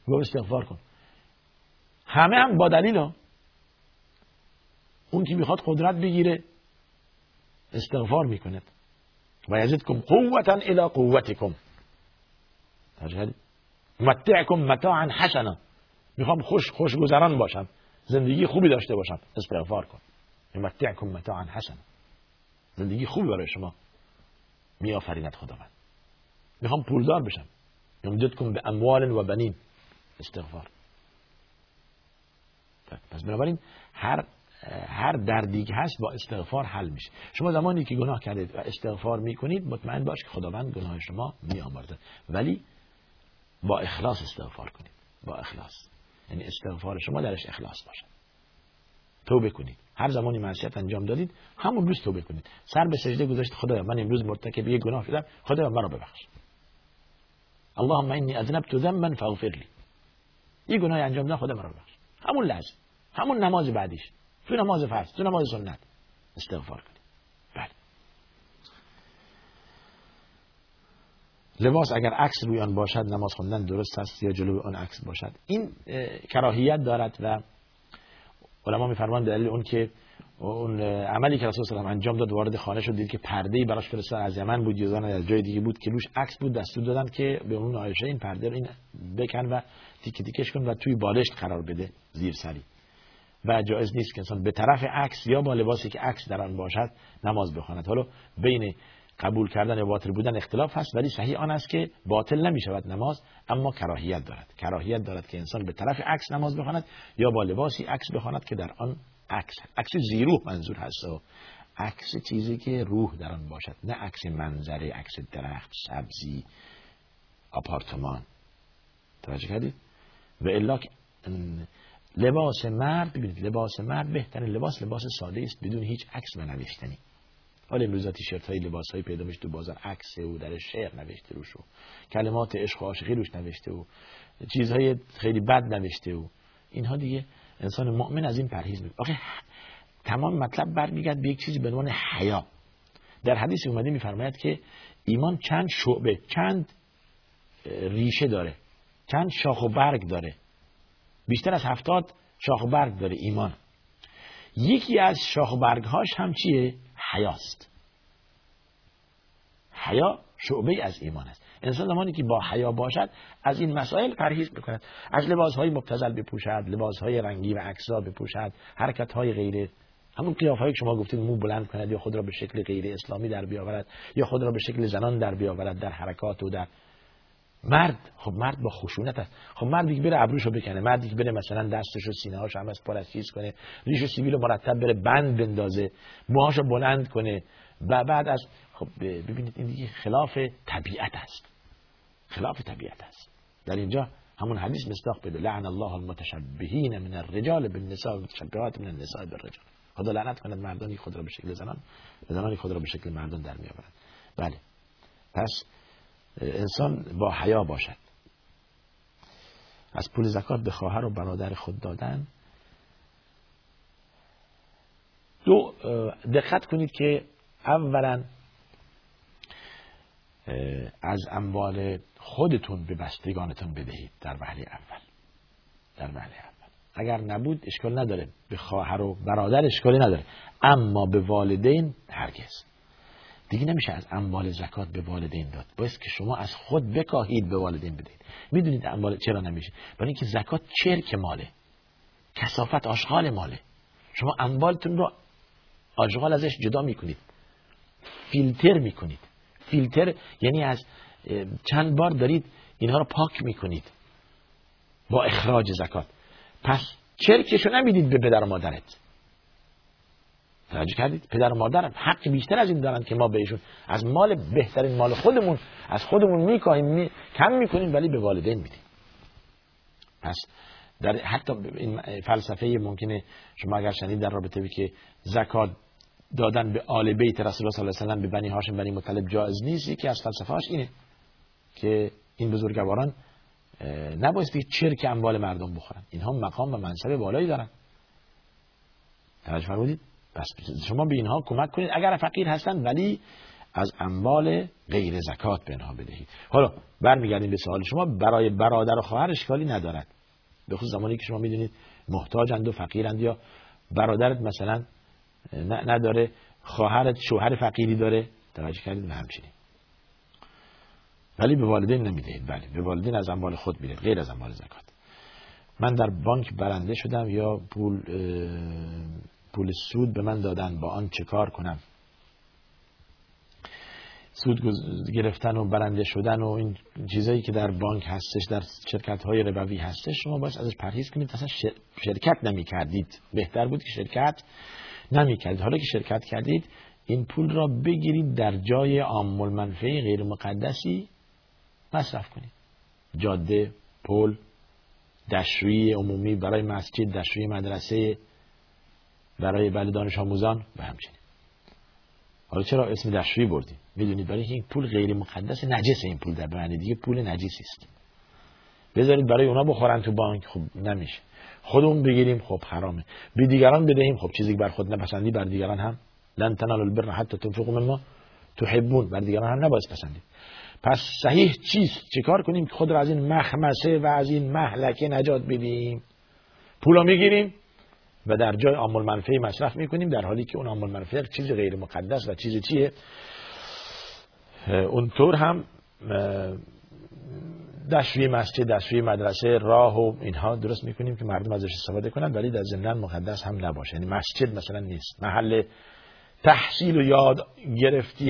گفت استغفار کن. همه هم با دلیلو. اون که میخواد قدرت بگیره استغفار میکنه. و یزدکم قوتا الی قوتکم، تجهل متعکم متاعا حسنا. میخوام خوش خوشگذران باشم، زندگی خوبی داشته باشم، استغفار کن. متعکم متاعا حسنا، زندگی خوبی برای شما میآفریند خداوند. میخوام پولدار بشم، یمددکم به اموال و بنین، استغفار. پس بنابراین هر هر دردی که هست با استغفار حل میشه. شما زمانی که گناه کردید و استغفار میکنید، مطمئن باش که خداوند گناه شما میآمرزد. ولی با اخلاص استغفار کنید، با اخلاص، یعنی استغفار شما درش اخلاص باشه. توبه کنید. هر زمانی معصیت انجام دادید، همون روز توبه کنید. سر به سجده گذاشت، خدایا من امروز مرتکب یک گناه شدم، خدایا منو ببخش. اللهم انی اذنبت ذنبا فاغفر لی. این گناهی انجام دادم، خدا منو ببخش. همون لحظه، همون نماز بعدیش، تو نماز فرض، تو نماز سنت استغفار کنید. بله. لباس اگر عکس روی آن باشد، نماز خواندن درست است یا جلوی آن عکس باشد؟ این کراهیت دارد و علما میفرمایند دلیل اون که اون عملی که رسول الله صلی الله علیه و آله انجام داد، وارد خانه شد، دید که پرده‌ای براش فرستادن از یمن بود یا از جای دیگه بود که روش عکس بود. دستور دادن که به اون عایشه این پرده رو این بکن و تیکه تیکش کن و توی بالشت قرار بده زیر سری. و جایز نیست که انسان به طرف عکس یا با لباسی که عکس در آن باشد نماز بخواند. حالا بین قبول کردن و باطل بودن اختلاف هست، ولی صحیح آن است که باطل نمی شود نماز، اما کراهیت دارد. کراهیت دارد که انسان به طرف عکس نماز بخواند یا با لباسی عکس بخواند که در آن عکس، عکس زیروح منظور هست، عکس چیزی که روح در آن باشد، نه عکس منظره، عکس درخت، سبزی، آپارتمان. توجه کردید؟ و الا لباس مرد، ببینید لباس مرد بهترین لباس لباس ساده است، بدون هیچ عکس و نوشتنی. حالا امروز تیشرت های لباس های پیدا میشه تو بازار، عکس و در شعر نوشته روش و کلمات عشق و عاشقی روش نوشته و چیزهای خیلی بد نوشته و اینها. دیگه انسان مؤمن از این پرهیز میکنه. آخه تمام مطلب برمیگرده به یک چیزی به عنوان حیا. در حدیث اومده میفرماید که ایمان چند شعبه، چند ریشه داره، چند شاخ و برگ داره، بیشتر از هفتاد شاخ و برگ داره ایمان. یکی از شاخ و برگ هاش هم چیه؟ حیاست. حیا شعبه از ایمان است. انسان زمانی که با حیا باشد، از این مسائل پرهیز میکند. از لباسهای مبتذل بپوشد، لباسهای رنگی و عکس‌ها بپوشد، حرکت‌های غیر همون قیافه‌ای که شما گفتید، مو بلند کند یا خود را به شکل غیر اسلامی در بیاورد یا خود را به شکل زنان در بیاورد در حرکات و در مرد. خب مرد با خشونت است. خب مردی که بره ابروشو بکنه، مردی که بره مثلا دستشو سینه‌هاش هم از پارسیز کنه، ریشو سیبیلو مرتب بره بند بندازه، موهاشو بلند کنه و بعد از خب ببینید این دیگه خلاف طبیعت است. خلاف طبیعت است. در اینجا همون حدیث مصداق بده، لعن الله المتشبهین من الرجال بالنساء والمتشبهات من النساء بالرجال. خدا لعنت کند مردانی خود را به شکل زنان، زنانی خود را به شکل مردان در می‌آورند. بله. پس انسان با حیا باشد. از پول زکات به خواهر و برادر خود دادن. دو، دقت کنید که اولا از اموال خودتون به بستگانتون بدهید در وهله اول. در وهله اول اگر نبود اشکال نداره، به خواهر و برادر اشکالی نداره، اما به والدین هرگز دیگه نمیشه از اموال زکات به والدین داد. باید که شما از خود بکاهید به والدین بدهید. میدونید اموال چرا نمیشه؟ برای اینکه زکات چرک ماله، کثافت آشغال ماله. شما اموالتون رو آشغال ازش جدا میکنید، فیلتر میکنید. فیلتر یعنی از چند بار دارید اینها رو پاک میکنید با اخراج زکات. پس چرکشو نمیدید به پدر و مادرت. توجه کردید؟ پدر و مادر حق بیشتر از این دارن که ما بهشون از مال، بهترین مال خودمون، از خودمون میکاهیم، می... کم میکنیم ولی به والدین میدیم. پس در حتی این فلسفه ممکنه شما اگر شنید در رابطه بی که زکات دادن به آل بیت رسول الله صلی الله علیه و سلم، به بنی هاشم، بنی مطلب جایز نیست، یکی از فلسفه‌اش اینه که این بزرگواران نبایستی چرک اموال مردم بخورن. اینها مقام و منصب بالایی دارن. توجه فرمودید؟ پس شما به اینها کمک کنید اگر فقیر هستن، ولی از اموال غیر زکات به اینها بدهید. حالا برمیگردیم به سوال شما. برای برادر و خواهر اشکالی ندارد، به خصوص زمانی که شما میدونید محتاجند و فقیرند، یا برادرت مثلا نداره، خواهرت شوهر فقیری داره، توجه کردید؟ و همچنین. ولی به والدین نمیدهید. بله، به والدین از اموال خود میدهید غیر از اموال زکات. من در بانک برنده شدم یا پول پول سود به من دادن، با آن چه کار کنم؟ سود گرفتن و برنده شدن و این چیزایی که در بانک هستش، در شرکت‌های ربوی هستش، شما باید ازش پرهیز کنید. اصلا شرکت نمی‌کردید، بهتر بود که شرکت نمی‌کردید. حالا که شرکت کردید این پول را بگیرید در جای عام المنفعه غیر مقدسی مصرف کنید. جاده، پل، دشویه عمومی برای مسجد، دشویه مدرسه برای بله دانش آموزان و همچنین. حالا چرا اسم دشویی بردیم؟ میدونید برای این پول غیر مقدس، نجسه. این پول در معنی دیگه پول نجسی است. بذارید برای اونا بخورن تو بانک، خب نمیشه. خودمون بگیریم، خب حرامه. به دیگران بدهیم، خب چیزی که بر خود نپسندی بر دیگران هم، لن تنالوا البر حتی تنفقوا مما تحبون، بر دیگران هم نباید پسندید. پس صحیح چیست؟ چیکار کنیم که خود را از این مخمسه و از این مهلکه نجات بدیم؟ پولو میگیریم و در جای عام المنفعه مصرف میکنیم، در حالی که اون عام المنفعه چیز غیر مقدس و چیز چیه؟ اونطور هم دشوی مسجد، دشوی مدرسه، راه و اینها درست میکنیم که مردم ازش استفاده کنن، ولی در ضمن مقدس هم نباشه. یعنی مسجد مثلا نیست، محل تحصیل و یاد گرفتی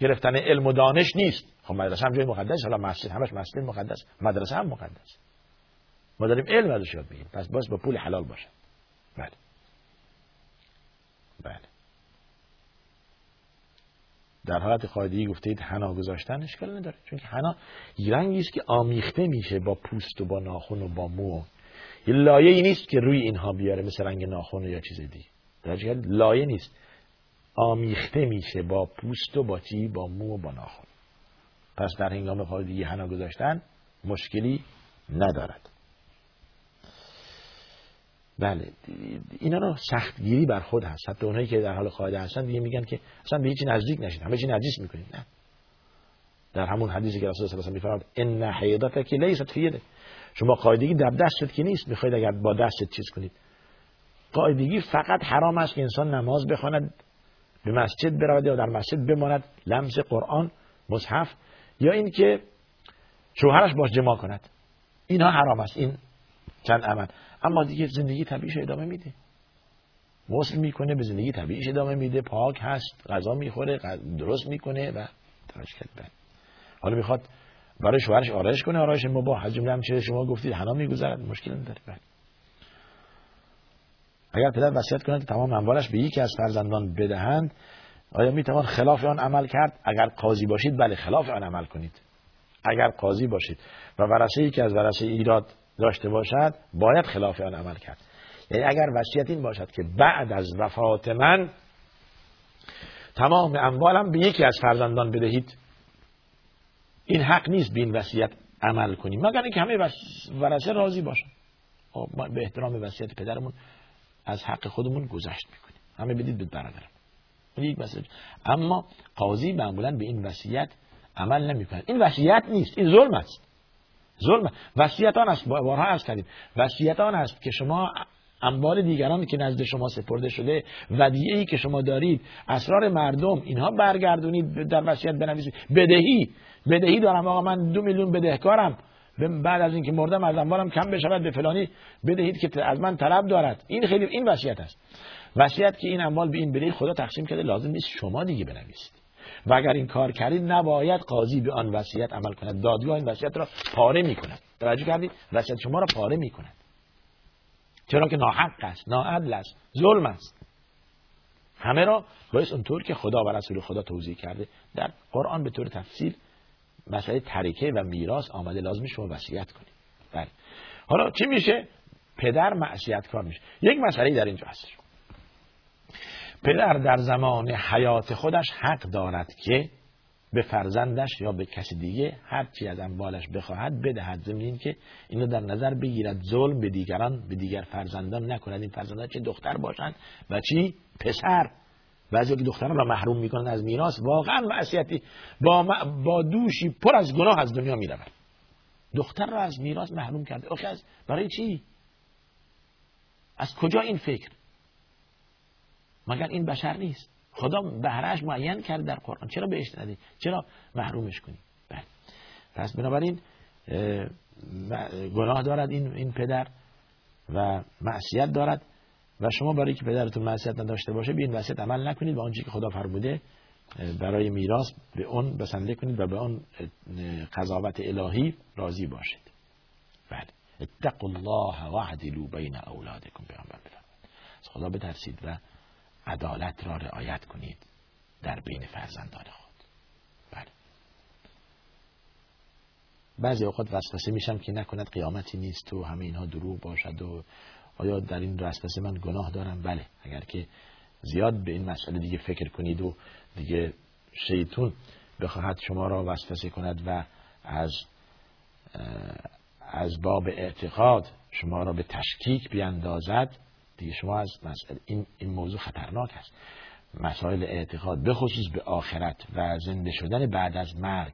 گرفتن علم و دانش نیست. خب مدرسه هم جای مقدس، حالا مسجد همش مسجد مقدس، مدرسه هم مقدس، ما داریم علم ازش یاد میگیریم، پس باز با پول حلال باشه. بله بله. در حالت قاعده‌ای گفتید حنا گذاشتن اشکال نداره، چون که حنا رنگی است که آمیخته میشه با پوست و با ناخن و با مو. یه لایه‌ای نیست که روی اینها بیاره مثل رنگ ناخن یا چیز دیگه. در حقیقت لایه نیست، آمیخته میشه با پوست و با چی؟ با مو و با ناخن. پس در هنگام قاعده‌ای حنا گذاشتن مشکلی ندارد. بله، اینا رو سختگیری بر خود هست. حتی اونایی که در حال قاعده هستن دیگه میگن که اصلا به هیچ نزدیک نشید، همه چی نجس میکنید. نه، در همون حدیثی که رسول الله صلی الله علیه و آله میفرماد ان حیضتک لیست فی یدک، شما قاعدگی در دستت که نیست، میخواید اگر با دستت چیز کنید. قاعدگی فقط حرام است که انسان نماز بخواند، به مسجد برود یا در مسجد بماند، لمس قرآن، مصحف، یا اینکه شوهرش باش جماع کند. اینها حرام است، این چند عمل. اما دیگه زندگی طبیعیش ادامه میده. وصل میکنه به زندگی طبیعیش ادامه میده، پاک هست، غذا میخوره، درست میکنه و تشکر بده. حالا میخواد برای شوهرش آرایش کنه، آرایش مباح، جمله هم چه شما گفتید حنا میگذرد، مشکلی نداره. اگر پدر وصیت کند تمام اموالش به یکی از فرزندان بدهند، آیا میتوان خلاف آن عمل کرد؟ اگر قاضی باشید بله، خلاف آن عمل کنید. اگر قاضی باشید و ورثه یکی از ورثه ایراد داشته باشد، باید خلاف آن عمل کرد. یعنی اگر وصیت این باشد که بعد از وفات من تمام اموالم به یکی از فرزندان بدهید، این حق نیست به این وصیت عمل کنیم، مگر اینکه همه ورثه راضی باشن. ما به احترام وصیت پدرمون از حق خودمون گذشت میکنیم، همه بدید به برادرم. یک مسئله. اما قاضی معمولا به این وصیت عمل نمیکنه. این وصیت نیست، این ظلم است. ظلم. وصیت آن است، بارها عرض کردیم، وصیت آن است که شما اموال دیگران که نزد شما سپرده شده، ودیعه‌ای که شما دارید، اسرار مردم، اینها برگردونید، در وصیت بنویسید بدهی، بدهی دارم آقا من دو میلیون بدهکارم، بعد از اینکه مردم از اموالم کم بشود به فلانی بدهید که از من طلب دارد. این خیلی این وصیت است. وصیت که این اموال به این بدهی خدا تقسیم کرده لازم نیست شما دیگه بنویسید. و اگر این کار کردید نباید قاضی به آن وصیت عمل کند. دادگاه این وصیت را پاره می‌کند. توجه کردید؟ وصیت شما را پاره می‌کند. چرا که ناحق است، ناعدل است، ظلم است. همه را باید اونطور که خدا و رسول خدا توضیح کرده در قرآن به طور تفصیل مسئله تریکه و میراث آمده، لازم شما وصیت کنید. بله. حالا چی میشه؟ پدر معصیتکار میشه. یک مسئله در اینجا هست. پدر در زمان حیات خودش حق دارد که به فرزندش یا به کسی دیگه هر چی از اموالش بخواهد بدهد، ضمن اینکه اینو در نظر بگیرد ظلم به دیگران، به دیگر فرزندان نکند. این فرزندان چه دختر باشند و چی پسر. بعضی که دختران را محروم میکنند از میراث، واقعا معصیتی با م... با دوشی پر از گناه از دنیا میرود. دختر را از میراث محروم کرده، آخه از برای چی؟ از کجا این فکر؟ مگر این بشر نیست؟ خدا بهره‌اش معین کرد در قرآن، چرا بهش ندی؟ چرا محرومش کنی؟ بله. پس بنابراین گناه دارد این این پدر و معصیت دارد. و شما برای که پدرتون معصیت نداشته باشه، به این وصیت عمل نکنید و آنچه که خدا فرموده برای میراث به اون بسنده کنید و به اون قضاوت الهی راضی باشید. بله. اتقوا الله واعدلوا بین اولادکم، پیامبر بفرمود از خدا بترسید و عدالت را رعایت کنید در بین فرزندان خود. بله. بعضی اوقات وسوسه میشم که نکند قیامتی نیست و همه اینها دروغ باشد و آیا در این وسوسه من گناه دارم؟ بله. اگر که زیاد به این مسئله دیگه فکر کنید و دیگه شیطان بخواهد شما را وسوسه کند و از از باب اعتقاد شما را به تشکیک بیاندازد، دیگه شما از مسئله این این موضوع خطرناک است. مسائل اعتقاد به خصوص به آخرت و زنده شدن بعد از مرگ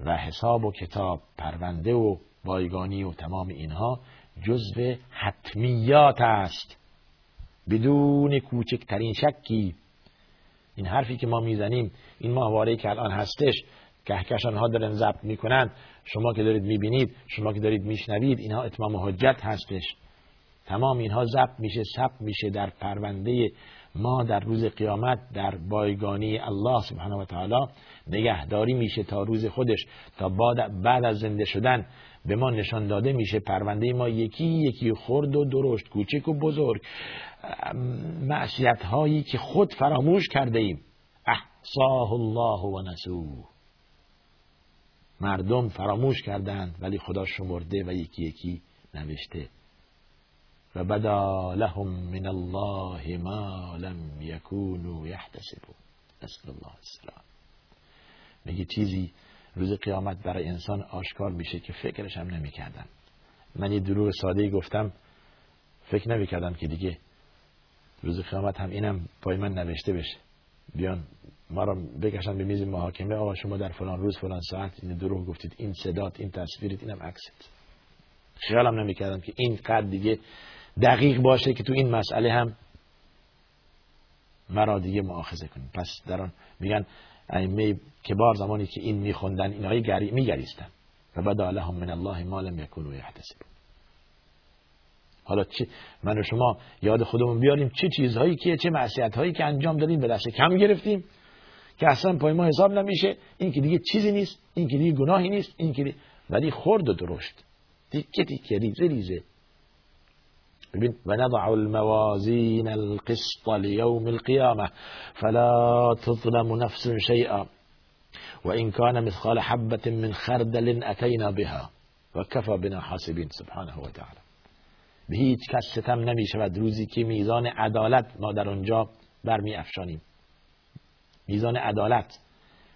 و حساب و کتاب، پرونده و بایگانی و تمام اینها جزء حتمیات است، بدون کوچکترین شکی. این حرفی که ما میزنیم، این ماهواره‌ای که الان هستش، کهکشان‌ها دارن ضبط میکنن، شما که دارید میبینید، شما که دارید میشنوید، اینها اتمام حجت هستش. تمام اینها ضبط میشه، ثبت میشه در پرونده ما در روز قیامت، در بایگانی الله سبحانه و تعالی نگهداری میشه تا روز خودش، تا بعد از زنده شدن به ما نشان داده میشه. پرونده ما یکی یکی خرد و درشت، کوچک و بزرگ، معصیت هایی که خود فراموش کرده ایم، احصاه الله و نسوه، مردم فراموش کردند ولی خدا شمرده و یکی یکی نوشته. و بدا لهم من الله ما لم یکونوا یحتسبون، نسأل الله السلام. میگه چیزی روز قیامت برای انسان آشکار میشه که فکرش هم نمیکردم. من یه دروغ ساده‌ای گفتم، فکر نمیکردم که دیگه روز قیامت هم اینم پای من نوشته بشه، بیان ما را بکشن به میز محاکمه، آقا شما در فلان روز فلان ساعت این دروغ گفتید، این صدات، این تصویرت، اینم عکست. خیالم نمیکردم که اینقدر دیگه دقیق باشه که تو این مسئله هم مرا دیگه مؤاخذه کنیم. پس در آن میگن ائمه کبار زمانی که این میخوندن، اینهای گری میگریستن. و بدا لهم من الله ما لم یکونوا یحتسبون. حالا چی من و شما یاد خودمون بیاریم چه چی چیزهایی که چه معصیت‌هایی که انجام دادیم به دست کم گرفتیم که اصلا پای ما حساب نمیشه، این که دیگه چیزی نیست، این که دیگه گناهی نیست، این که دیگه... ولی خرد و درشت تیکه تیکه ریزه ریزه. ببین و نضع الموازین القسط لیوم القیامه فلا تظلم نفس شیئا و ان کان مثقال حبه من خردل اتینا بها و کفا بنا حاسبین. سبحانه و تعالی به هیچ کس ستم نمی شود روزی که میزان عدالت ما در اونجا برمی افشانیم. میزان عدالت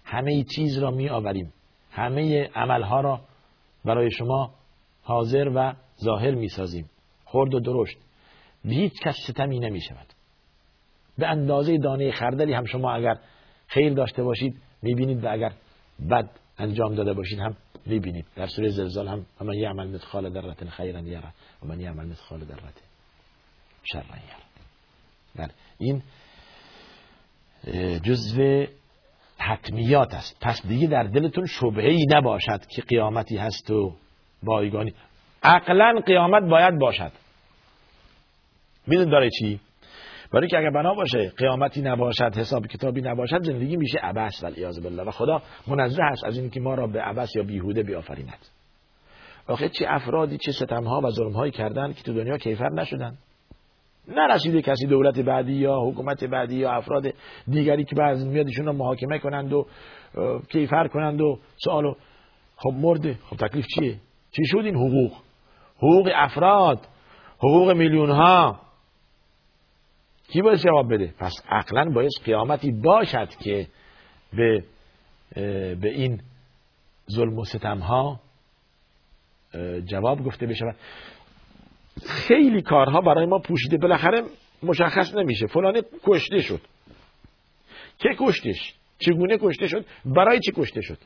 همه چیز را می آوریم، همه عملها را برای شما حاضر و ظاهر می سازیم. خرد و درشت، به هیچ کس ستمی نمی شود. به اندازه دانه خردلی هم شما اگر خیر داشته باشید می بینید و اگر بد انجام داده باشید هم می بینید. در سوره زلزال هم ومن یعمل مثقال ذره خیرا یره و من یعمل مثقال ذره شرا یره. این جزء حتمیات است. پس دیگه در دلتون شبهه‌ای نباشد که قیامتی هست و بایگانی. عقلا قیامت باید باشد. میدونید برای چی؟ برای که اگر بنا باشه قیامتی نباشد، حساب کتابی نباشد، زندگی میشه عبث و عیاذ بالله. و خدا منزه است از اینکه ما را به عبث یا بیهوده بیافریند. آخه چه افرادی چه ستم‌ها و ظلم‌هایی کردن که تو دنیا کیفر نشدن. نرسیده کسی دولت بعدی یا حکومت بعدی یا افراد دیگری که بعضی میاد ایشون رو محاکمه کنند و کیفر کنند و سوالو خب مرده. خب تکلیف چیه؟ چی شد این حقوق؟ حقوق افراد، حقوق میلیون ها، کی باید جواب بده؟ پس عقلا باید قیامتی باشد که به به این ظلم و ستم ها جواب گفته بشه. خیلی کارها برای ما پوشیده، بالاخره مشخص نمیشه فلانی کشته شد، که کشتش، چگونه کشته شد، برای چی کشته شد،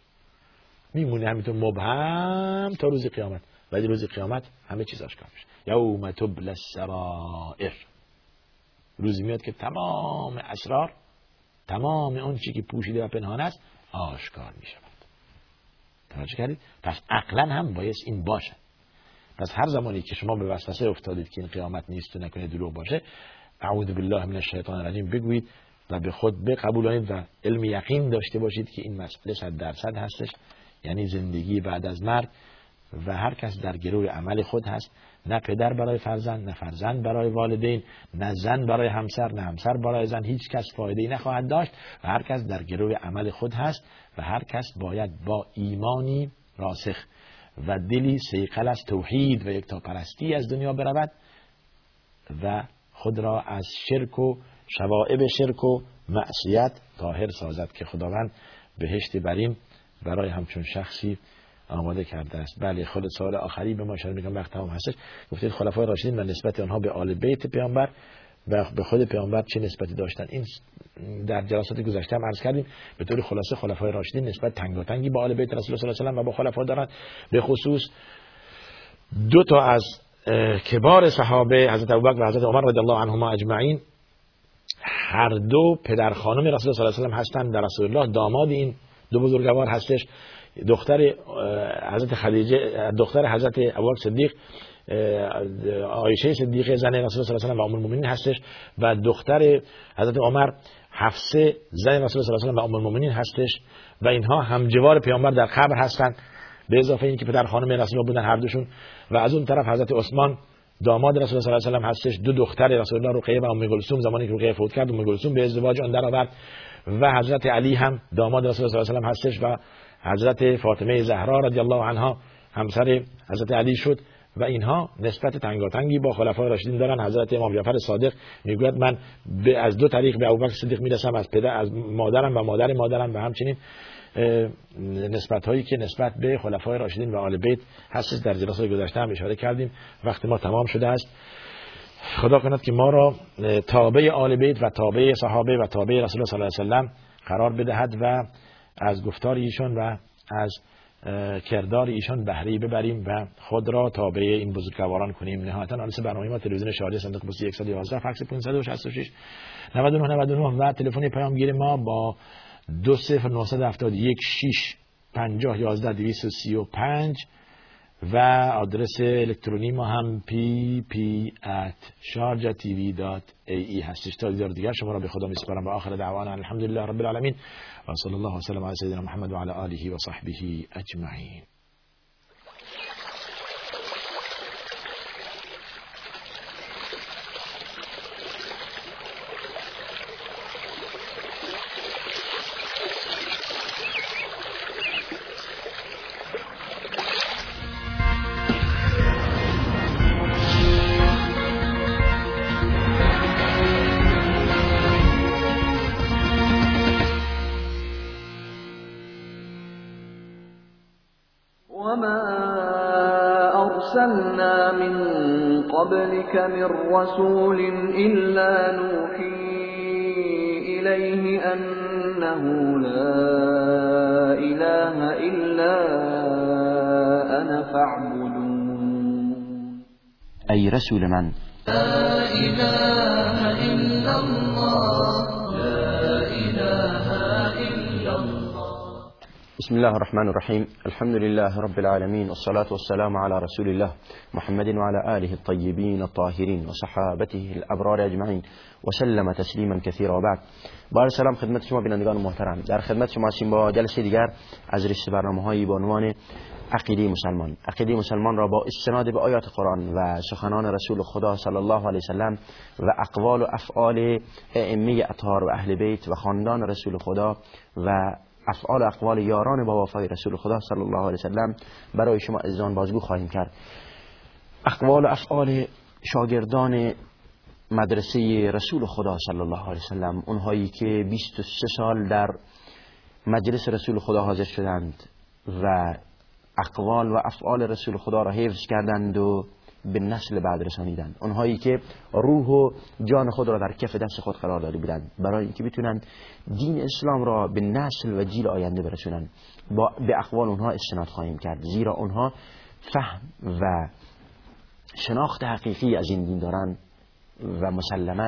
میمونه همینطور مبهم تا روز قیامت. ولی روز قیامت همه چیز آشکار میشه. یوم تبلی السرائر، روزی میاد که تمام اسرار، تمام اون چی که پوشیده و پنهان است آشکار میشه. توجه کردید؟ پس عقلا هم باید این باشه. پس هر زمانی که شما به وسوسه افتادید که این قیامت نیست و نکنه دروغ باشه، اعوذ بالله من الشیطان الرجیم بگویید و به خود بقبولانید و علم یقین داشته باشید که این مسئله صد درصد هستش، یعنی زندگی بعد از مرگ و هر کس در گرور عمل خود هست. نه پدر برای فرزند، نه فرزند برای والدین، نه زن برای همسر، نه همسر برای زن، هیچ کس فایده‌ای نخواهد داشت و هر کس در گرور عمل خود هست و هر کس باید با ایمانی راسخ و دلی سیقل از توحید و یکتاپرستی از دنیا برود و خود را از شرک و شوائب شرک و معصیت طاهر سازد که خداوند بهشت برین برای همچون شخصی آماده کرده است. بله، خود سوال آخری به ما اشاره می‌کنم، وقت تمام هستش. گفتید خلفای راشدین و نسبت آنها به آل بیت پیامبر و به خود پیامبر چه نسبتی داشتن؟ این در جلسات گذشته هم عرض کردیم. به طور خلاصه خلفای راشدین نسبت تنگاتنگی با آل بیت رسول الله صلی الله علیه و آله و با خلفا دارن. به خصوص دو تا از کبار صحابه، حضرت ابوبکر و حضرت عمر رضی الله عنهما اجمعین، هر دو پدر خانم رسول الله صلی الله علیه و آله هستند. در رسول الله داماد این دو بزرگوار هستش. دختر حضرت خدیجه، دختر حضرت ابوبکر صدیق، عایشه صدیقه زن رسول الله صلی الله علیه و آله و ام المؤمنین هستش و دختر حضرت عمر حفصه زن رسول الله صلی الله علیه و آله و ام المؤمنین هستش و اینها همجوار پیامبر در قبر هستند، به اضافه اینکه پدر خانم رسول الله بودن هر دوشون. و از اون طرف حضرت عثمان داماد رسول الله صلی الله علیه و آله هستش. دو دختر رسول الله رقیه و ام کلثوم، زمانی که رقیه فوت کرد ام کلثوم به ازدواج آن در آورد. و حضرت علی هم داماد رسول الله صلی الله علیه و آله هستش و حضرت فاطمه زهرا رضی الله عنها همسر حضرت علی شد و اینها نسبت تنگاتنگی با خلفای راشدین دارن. حضرت امام جعفر صادق میگوید من از دو طریق به ابوبکر صدیق میرسم، از پدر، از مادرم و مادر مادرم، و همچنین نسبت هایی که نسبت به خلفای راشدین و آل بیت هست. در جلسه گذشته هم اشاره کردیم. وقت ما تمام شده است. خدا کند که ما را تابع آل بیت و تابع صحابه و تابع رسول الله صلی الله علیه و آله قرار بدهد و از گفتار ایشان و از کردار ایشان بهره ببریم و خود را تابع این بزرگواران کنیم. نهایتاً آدرس برنامه ما تلویزیون شهادی، صندوق پستی صد و یازده، فکس پانصد و شصت و شش نود و نه نود و نه و تلفن پیامگیر ما با دو صفر نه هفت یک شش پنج صفر یک یک دو سه پنج و آدرس الکترونی ما هم پی پی ات شارجا تی وی دات ای ای هستش. تا دیدار دیگر شما را به خدا میسپارم و آخر دعوانا الحمدلله رب العالمین و صلی الله و سلم علی سیدنا محمد و علی آله و صحبه اجمعین. من رسول إلا نوحي إليه أنه لا إله إلا أنا فاعبدون. أي رسول من لا إله إلا الله لا إله إلا الله. بسم الله الرحمن الرحيم. الحمد لله رب العالمين والصلاة والسلام على رسول الله محمد وعلى آله الطيبين الطاهرين وصحابته الأبرار أجمعين وسلم تسليما كثيرا. وبعد با سلام خدمت شما بینندگان محترم، در خدمت شما هستیم با جلسه دیگر از رشته برنامه‌های با عنوان عقیده مسلمان. عقیده مسلمان را با استناد به آیات قرآن و سخنان رسول خدا صلی الله علیه و سلم و اقوال و افعال ائمه اطهار و اهل بیت و خاندان رسول خدا و افعال و اقوال یاران با وفای رسول خدا صلی الله علیه و سلم برای شما عزیزان بازگو خواهیم کرد. اقوال و افعال شاگردان مدرسه رسول خدا صلی الله علیه و سلم، اونهایی که بیست و سه سال در مجلس رسول خدا حاضر شدند و اقوال و افعال رسول خدا را حفظ کردند و به نسل بعد رسانیدند، اونهایی که روح و جان خود را در کف دست خود قرار داده بودند برای اینکه بتونند دین اسلام را به نسل و جیل آینده برسونند. با به اقوال اونها استناد خواهیم کرد، زیرا اونها فهم و شناخت حقیقی از این دین دارند و مسلماً